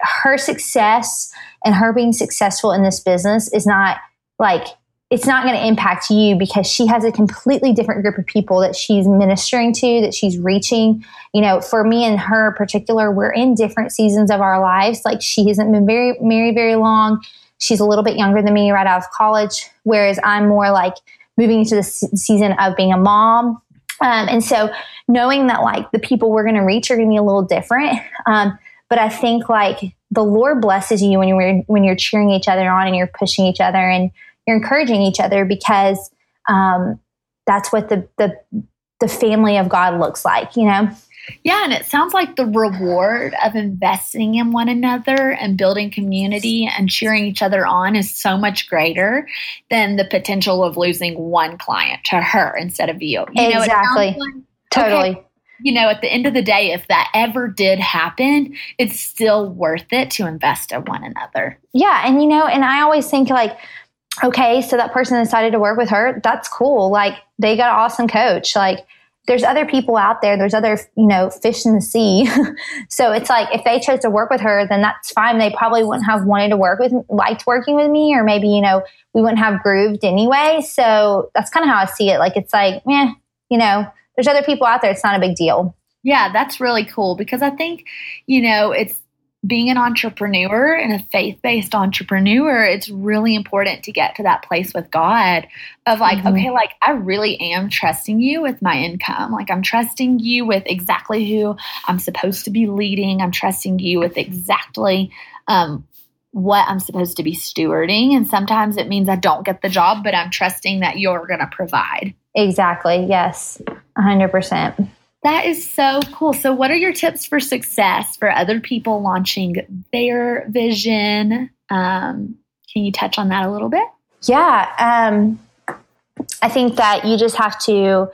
her success and her being successful in this business is not like, it's not going to impact you, because she has a completely different group of people that she's ministering to, that she's reaching. You know, for me and her in particular, we're in different seasons of our lives. Like she hasn't been very married very long. She's a little bit younger than me right out of college, whereas I'm more like moving into the season of being a mom. Um, and so knowing that like the people we're going to reach are going to be a little different. Um, but I think like the Lord blesses you when you're, when you're cheering each other on and you're pushing each other and you're encouraging each other, because um, that's what the, the the family of God looks like, you know? Yeah, and it sounds like the reward of investing in one another and building community and cheering each other on is so much greater than the potential of losing one client to her instead of you. you exactly. Know, it sounds like, totally. Okay, you know, at the end of the day, if that ever did happen, it's still worth it to invest in one another. Yeah, and you know, and I always think like, okay, so that person decided to work with her. That's cool. Like they got an awesome coach. Like there's other people out there. There's other, you know, fish in the sea. So it's like, if they chose to work with her, then that's fine. They probably wouldn't have wanted to work with, liked working with me, or maybe, you know, we wouldn't have grooved anyway. So that's kind of how I see it. Like, it's like, eh, you know, there's other people out there. It's not a big deal. Yeah. That's really cool, because I think, you know, it's, being an entrepreneur and a faith-based entrepreneur, it's really important to get to that place with God of like, mm-hmm. okay, like I really am trusting you with my income. Like I'm trusting you with exactly who I'm supposed to be leading. I'm trusting you with exactly um, what I'm supposed to be stewarding. And sometimes it means I don't get the job, but I'm trusting that you're going to provide. Exactly. Yes. A hundred percent. That is so cool. So what are your tips for success for other people launching their vision? Um, can you touch on that a little bit? Yeah. Um, I think that you just have to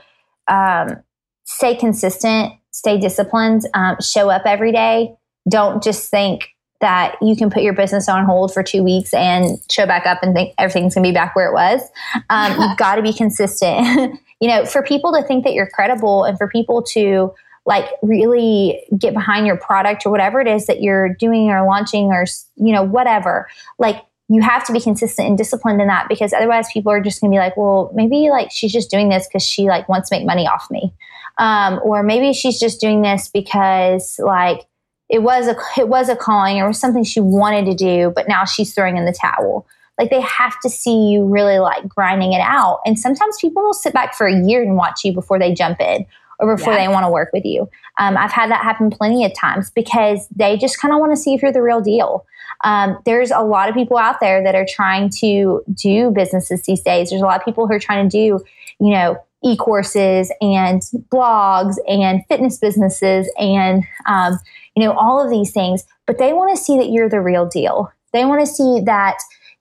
um, stay consistent, stay disciplined, um, show up every day. Don't just think that you can put your business on hold for two weeks and show back up and think everything's going to be back where it was. Um, you've got to be consistent. You know, for people to think that you're credible and for people to like really get behind your product or whatever it is that you're doing or launching or, you know, whatever, like you have to be consistent and disciplined in that, because otherwise people are just going to be like, well, maybe like she's just doing this because she like wants to make money off me. Um, or maybe she's just doing this because like it was a, it was a calling or something she wanted to do, but now she's throwing in the towel. Like they have to see you really like grinding it out. And sometimes people will sit back for a year and watch you before they jump in or before yeah. they want to work with you. Um, I've had that happen plenty of times because they just kind of want to see if you're the real deal. Um, there's a lot of people out there that are trying to do businesses these days. There's a lot of people who are trying to do, you know, e-courses and blogs and fitness businesses and, um, you know, all of these things, but they want to see that you're the real deal. They want to see that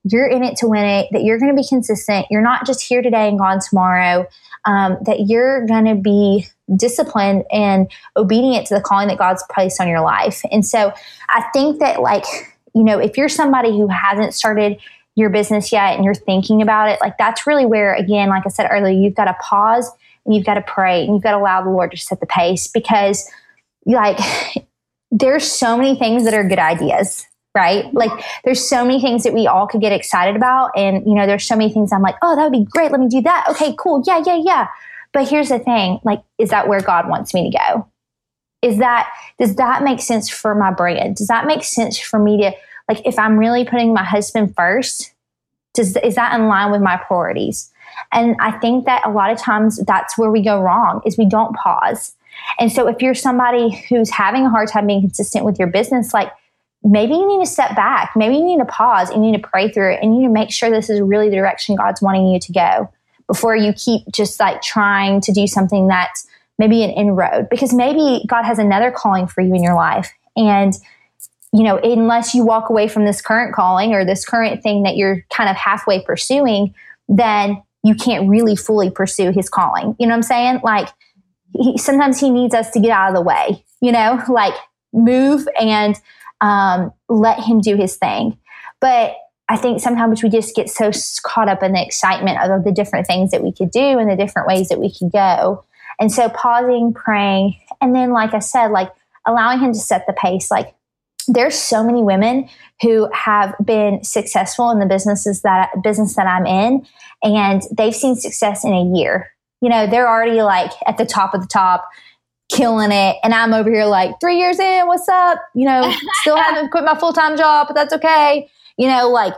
you're in it to win it, that you're going to be consistent. You're not just here today and gone tomorrow, um, that you're going to be disciplined and obedient to the calling that God's placed on your life. And so I think that like, you know, if you're somebody who hasn't started your business yet and you're thinking about it, like that's really where, again, like I said earlier, you've got to pause and you've got to pray and you've got to allow the Lord to set the pace, because like there's so many things that are good ideas. Right? Like there's so many things that we all could get excited about. And, you know, there's so many things I'm like, oh, that would be great. Let me do that. Okay, cool. Yeah, yeah, yeah. But here's the thing. Like, is that where God wants me to go? Is that, does that make sense for my brand? Does that make sense for me to, like, if I'm really putting my husband first, does, is that in line with my priorities? And I think that a lot of times that's where we go wrong, is we don't pause. And so if you're somebody who's having a hard time being consistent with your business, like, maybe you need to step back. Maybe you need to pause and you need to pray through it and you need to make sure this is really the direction God's wanting you to go before you keep just like trying to do something that's maybe an inroad, because maybe God has another calling for you in your life. And, you know, unless you walk away from this current calling or this current thing that you're kind of halfway pursuing, then you can't really fully pursue his calling. You know what I'm saying? Like he, sometimes he needs us to get out of the way, you know, like move and um, let him do his thing. But I think sometimes we just get so caught up in the excitement of the different things that we could do and the different ways that we could go. And so pausing, praying, and then, like I said, like allowing him to set the pace. Like, there's so many women who have been successful in the businesses that business that I'm in, and they've seen success in a year. You know, they're already like at the top of the top, killing it. And I'm over here like three years in, what's up? You know, still haven't quit my full-time job, but that's okay. You know, like,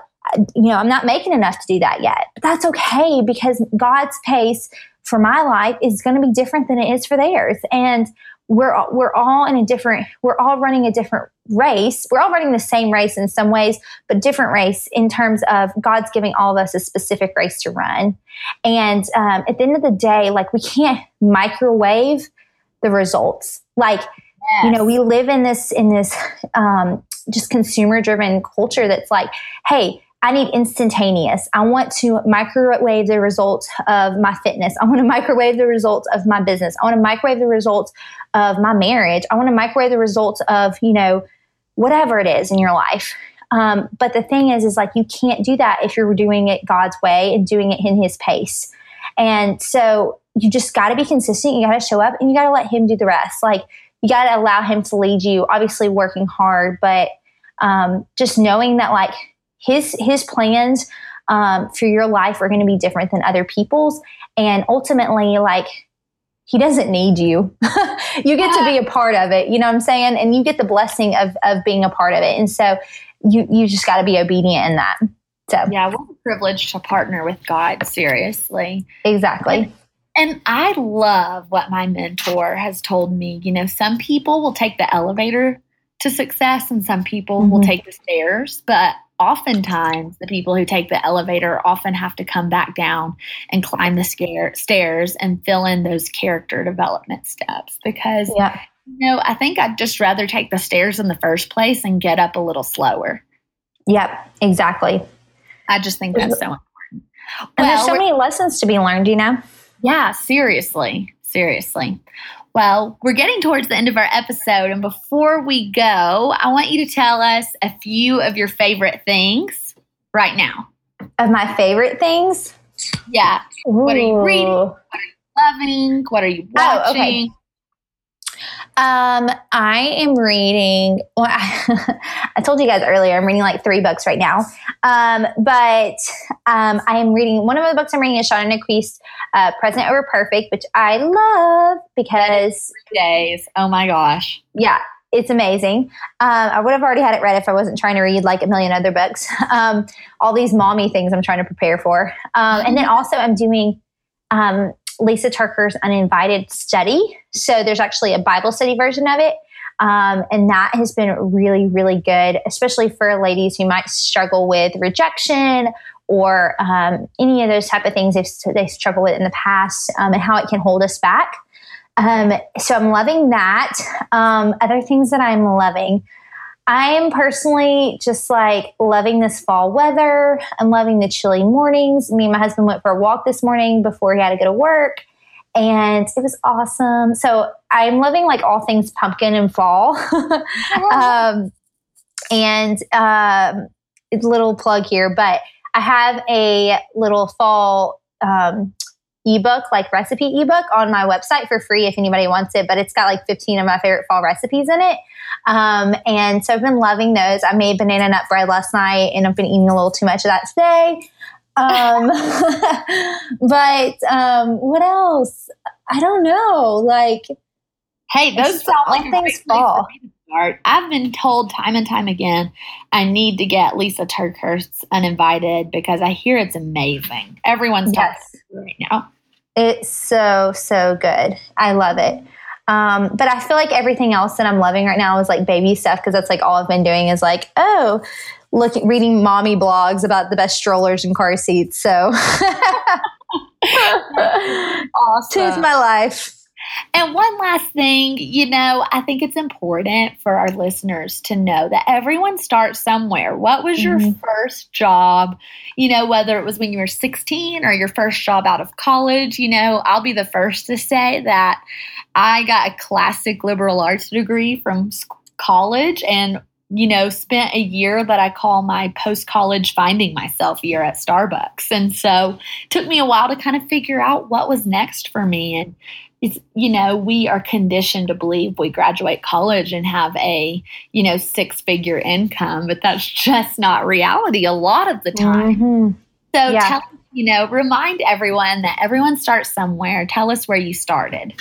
you know, I'm not making enough to do that yet, but that's okay, because God's pace for my life is going to be different than it is for theirs. And we're all, we're all in a different, we're all running a different race. We're all running the same race in some ways, but different race in terms of God's giving all of us a specific race to run. And um, at the end of the day, like, we can't microwave the results. Like, yes. You know, we live in this, in this um, just consumer driven culture that's like, hey, I need instantaneous. I want to microwave the results of my fitness. I want to microwave the results of my business. I want to microwave the results of my marriage. I want to microwave the results of, you know, whatever it is in your life. Um, but the thing is, is like, you can't do that if you're doing it God's way and doing it in his pace. And so you just got to be consistent. You got to show up, and you got to let him do the rest. Like, you got to allow him to lead you, obviously working hard, but um, just knowing that, like, His his plans um, for your life are going to be different than other people's. And ultimately, like, he doesn't need you. You get to be a part of it. You know what I'm saying? And you get the blessing of of being a part of it. And so you, you just got to be obedient in that. So yeah, what a privilege to partner with God, seriously. Exactly. And, and I love what my mentor has told me. You know, some people will take the elevator to success, and some people mm-hmm. will take the stairs. But oftentimes, the people who take the elevator often have to come back down and climb the scare, stairs and fill in those character development steps. Because, yeah. you know, I think I'd just rather take the stairs in the first place and get up a little slower. Yep, exactly. I just think that's so important. And well, there's so many lessons to be learned, you know? Yeah, seriously, seriously. Well, we're getting towards the end of our episode, and before we go, I want you to tell us a few of your favorite things right now. Of my favorite things? Yeah. Ooh. What are you reading? What are you loving? What are you watching? Oh, okay. Um, I am reading, well, I, I told you guys earlier, I'm reading like three books right now. Um, but, um, I am reading, one of the books I'm reading is Shauna Niequist, uh, Present Over Perfect, which I love because days. Oh my gosh. Yeah. It's amazing. Um, I would have already had it read if I wasn't trying to read like a million other books. Um, all these mommy things I'm trying to prepare for. Um, and then also I'm doing, um, Lysa TerKeurst's Uninvited study. So there's actually a Bible study version of it. Um, and that has been really, really good, especially for ladies who might struggle with rejection or um, any of those type of things if they struggle with in the past, um, and how it can hold us back. Um, so I'm loving that. Um, other things that I'm loving, I am personally just like loving this fall weather. I'm loving the chilly mornings. Me and my husband went for a walk this morning before he had to go to work, and it was awesome. So I'm loving like all things pumpkin and fall. um, and um, it's a little plug here, but I have a little fall um, ebook, like recipe ebook on my website for free if anybody wants it, but it's got like fifteen of my favorite fall recipes in it. Um, and so I've been loving those. I made banana nut bread last night, and I've been eating a little too much of that today. Um, but, um, what else? I don't know. Like, hey, those sound like things fall. I've been told time and time again, I need to get Lysa TerKeurst's Uninvited because I hear it's amazing. Everyone's talking about it right now. It's so, so good. I love it. Um, but I feel like everything else that I'm loving right now is like baby stuff, because that's like all I've been doing is like, oh, look, reading mommy blogs about the best strollers and car seats. So awesome. Tis my life. And one last thing, you know, I think it's important for our listeners to know that everyone starts somewhere. What was your mm-hmm. first job? You know, whether it was when you were sixteen or your first job out of college, you know, I'll be the first to say that I got a classic liberal arts degree from college, and you know, spent a year that I call my post-college finding myself year at Starbucks. And so it took me a while to kind of figure out what was next for me. And it's, you know, we are conditioned to believe we graduate college and have a, you know, six-figure income, but that's just not reality a lot of the time. Mm-hmm. So yeah. tell, you know, remind everyone that everyone starts somewhere. Tell us where you started.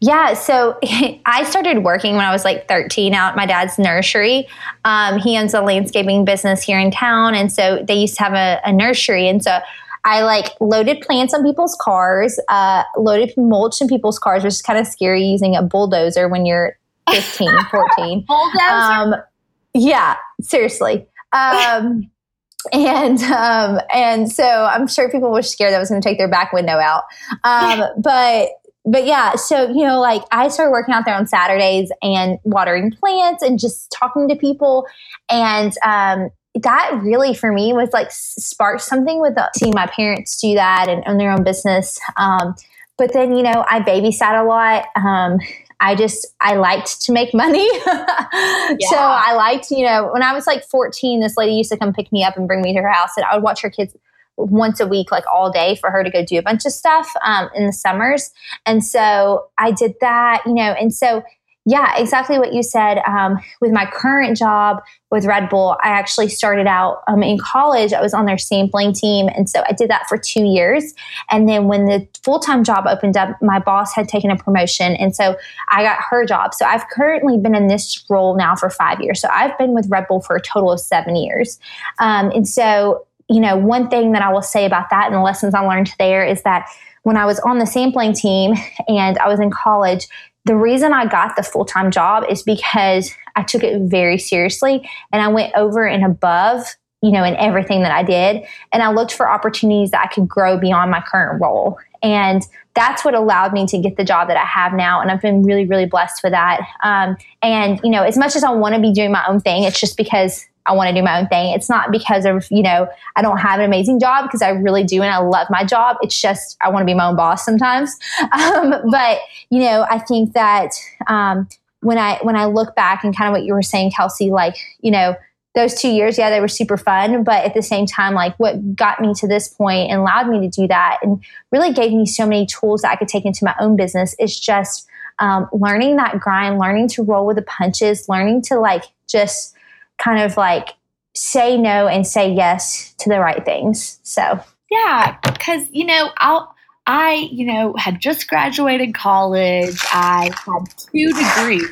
Yeah, so I started working when I was like thirteen out at my dad's nursery. Um, he owns a landscaping business here in town, and so they used to have a, a nursery. And so I like loaded plants on people's cars, uh, loaded mulch in people's cars, which is kind of scary using a bulldozer when you're fifteen, fourteen. Bulldozer? Um, yeah, seriously. Um, and um, and so I'm sure people were scared that I was going to take their back window out. Um, but... But yeah, so, you know, like I started working out there on Saturdays and watering plants and just talking to people. And um, that really for me was like sparked something with seeing my parents do that and own their own business. Um, but then, you know, I babysat a lot. Um, I just, I liked to make money. yeah. So I liked, you know, when I was like fourteen, this lady used to come pick me up and bring me to her house, and I would watch her kids once a week, like all day, for her to go do a bunch of stuff um, in the summers. And so I did that, you know, and so, yeah, exactly what you said. Um, with my current job with Red Bull, I actually started out um, in college. I was on their sampling team. And so I did that for two years. And then when the full-time job opened up, my boss had taken a promotion. And so I got her job. So I've currently been in this role now for five years. So I've been with Red Bull for a total of seven years. Um, and so you know, one thing that I will say about that and the lessons I learned there is that when I was on the sampling team and I was in college, the reason I got the full-time job is because I took it very seriously and I went over and above, you know, in everything that I did. And I looked for opportunities that I could grow beyond my current role. And that's what allowed me to get the job that I have now. And I've been really, really blessed with that. Um, and, you know, as much as I want to be doing my own thing, it's just because I want to do my own thing. It's not because of, you know, I don't have an amazing job, because I really do. And I love my job. It's just, I want to be my own boss sometimes. Um, but, you know, I think that um, when I, when I look back and kind of what you were saying, Kelsey, like, you know, those two years, yeah, they were super fun. But at the same time, like what got me to this point and allowed me to do that and really gave me so many tools that I could take into my own business is just um, learning that grind, learning to roll with the punches, learning to like, just kind of like say no and say yes to the right things. So, yeah, because, you know, I'll, I, you know, had just graduated college. I had two degrees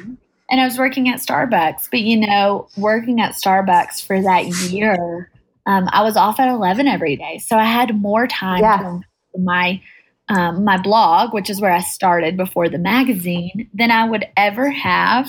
and I was working at Starbucks, but, you know, working at Starbucks for that year, um, I was off at eleven every day. So I had more time yeah. from my, um, my blog, which is where I started before the magazine, than I would ever have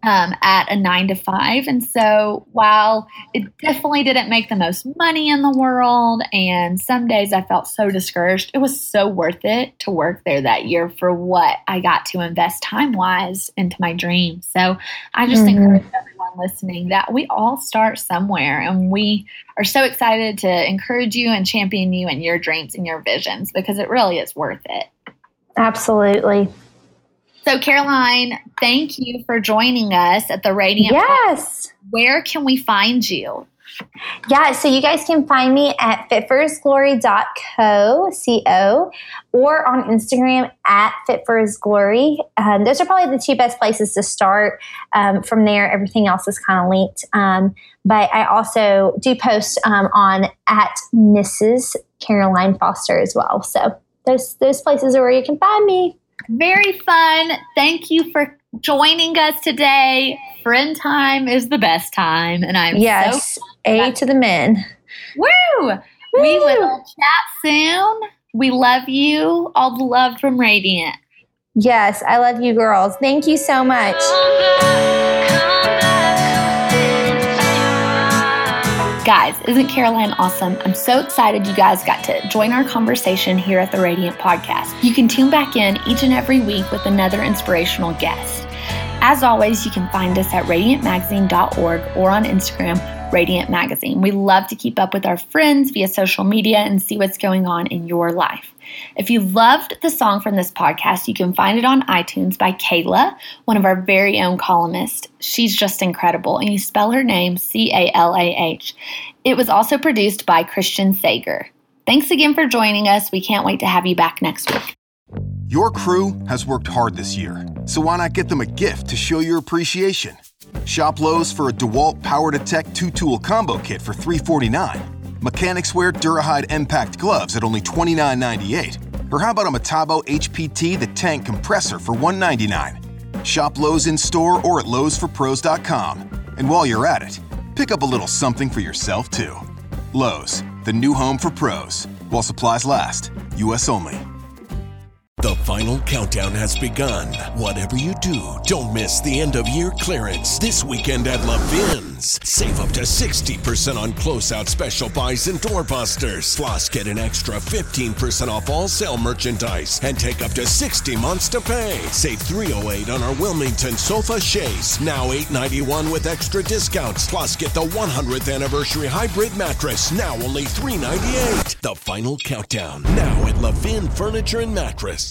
Um, at a nine to five. And so while it definitely didn't make the most money in the world, and some days I felt so discouraged, it was so worth it to work there that year for what I got to invest time-wise into my dream. So I just mm-hmm. encourage everyone listening that we all start somewhere, and we are so excited to encourage you and champion you in your dreams and your visions, because it really is worth it. Absolutely. So, Caroline, thank you for joining us at the Radiant. Yes. Podcast. Where can we find you? Yeah, so you guys can find me at fit for his glory dot co, C O, or on Instagram at fit for his glory. Um, those are probably the two best places to start. Um, from there, everything else is kind of linked. Um, but I also do post um, on at Missus Caroline Foster as well. So those those places are where you can find me. Very fun. Thank you for joining us today. Friend time is the best time. And I'm yes, so A to the men. Woo! Woo! We will chat soon. We love you. All the love from Radiant. Yes, I love you girls. Thank you so much. Guys, isn't Caroline awesome? I'm so excited you guys got to join our conversation here at the Radiant Podcast. You can tune back in each and every week with another inspirational guest. As always, you can find us at radiant magazine dot org or on Instagram Radiant Magazine. We love to keep up with our friends via social media and see what's going on in your life. If you loved the song from this podcast, you can find it on iTunes by Kayla, one of our very own columnists. She's just incredible, and you spell her name C A L A H. It was also produced by Christian Sager. Thanks again for joining us. We can't wait to have you back next week. Your crew has worked hard this year, so why not get them a gift to show your appreciation? Shop Lowe's for a DeWalt Power to Tech two-tool combo kit for three forty-nine. Mechanics wear Durahide impact gloves at only twenty-nine ninety-eight, or how about a Metabo H P T the tank compressor for one ninety-nine? Shop Lowe's in store or at lowes for pros dot com. And while you're at it, pick up a little something for yourself too. Lowe's, the new home for pros. While supplies last, U S only. The final countdown has begun. Whatever you do, don't miss the end-of-year clearance this weekend at Levin's. Save up to sixty percent on closeout special buys and doorbusters. Plus, get an extra fifteen percent off all sale merchandise and take up to sixty months to pay. Save three oh eight on our Wilmington sofa chaise, now eight ninety-one with extra discounts. Plus, get the one hundredth anniversary hybrid mattress, now only three ninety-eight. The final countdown, now at Levin Furniture and Mattress.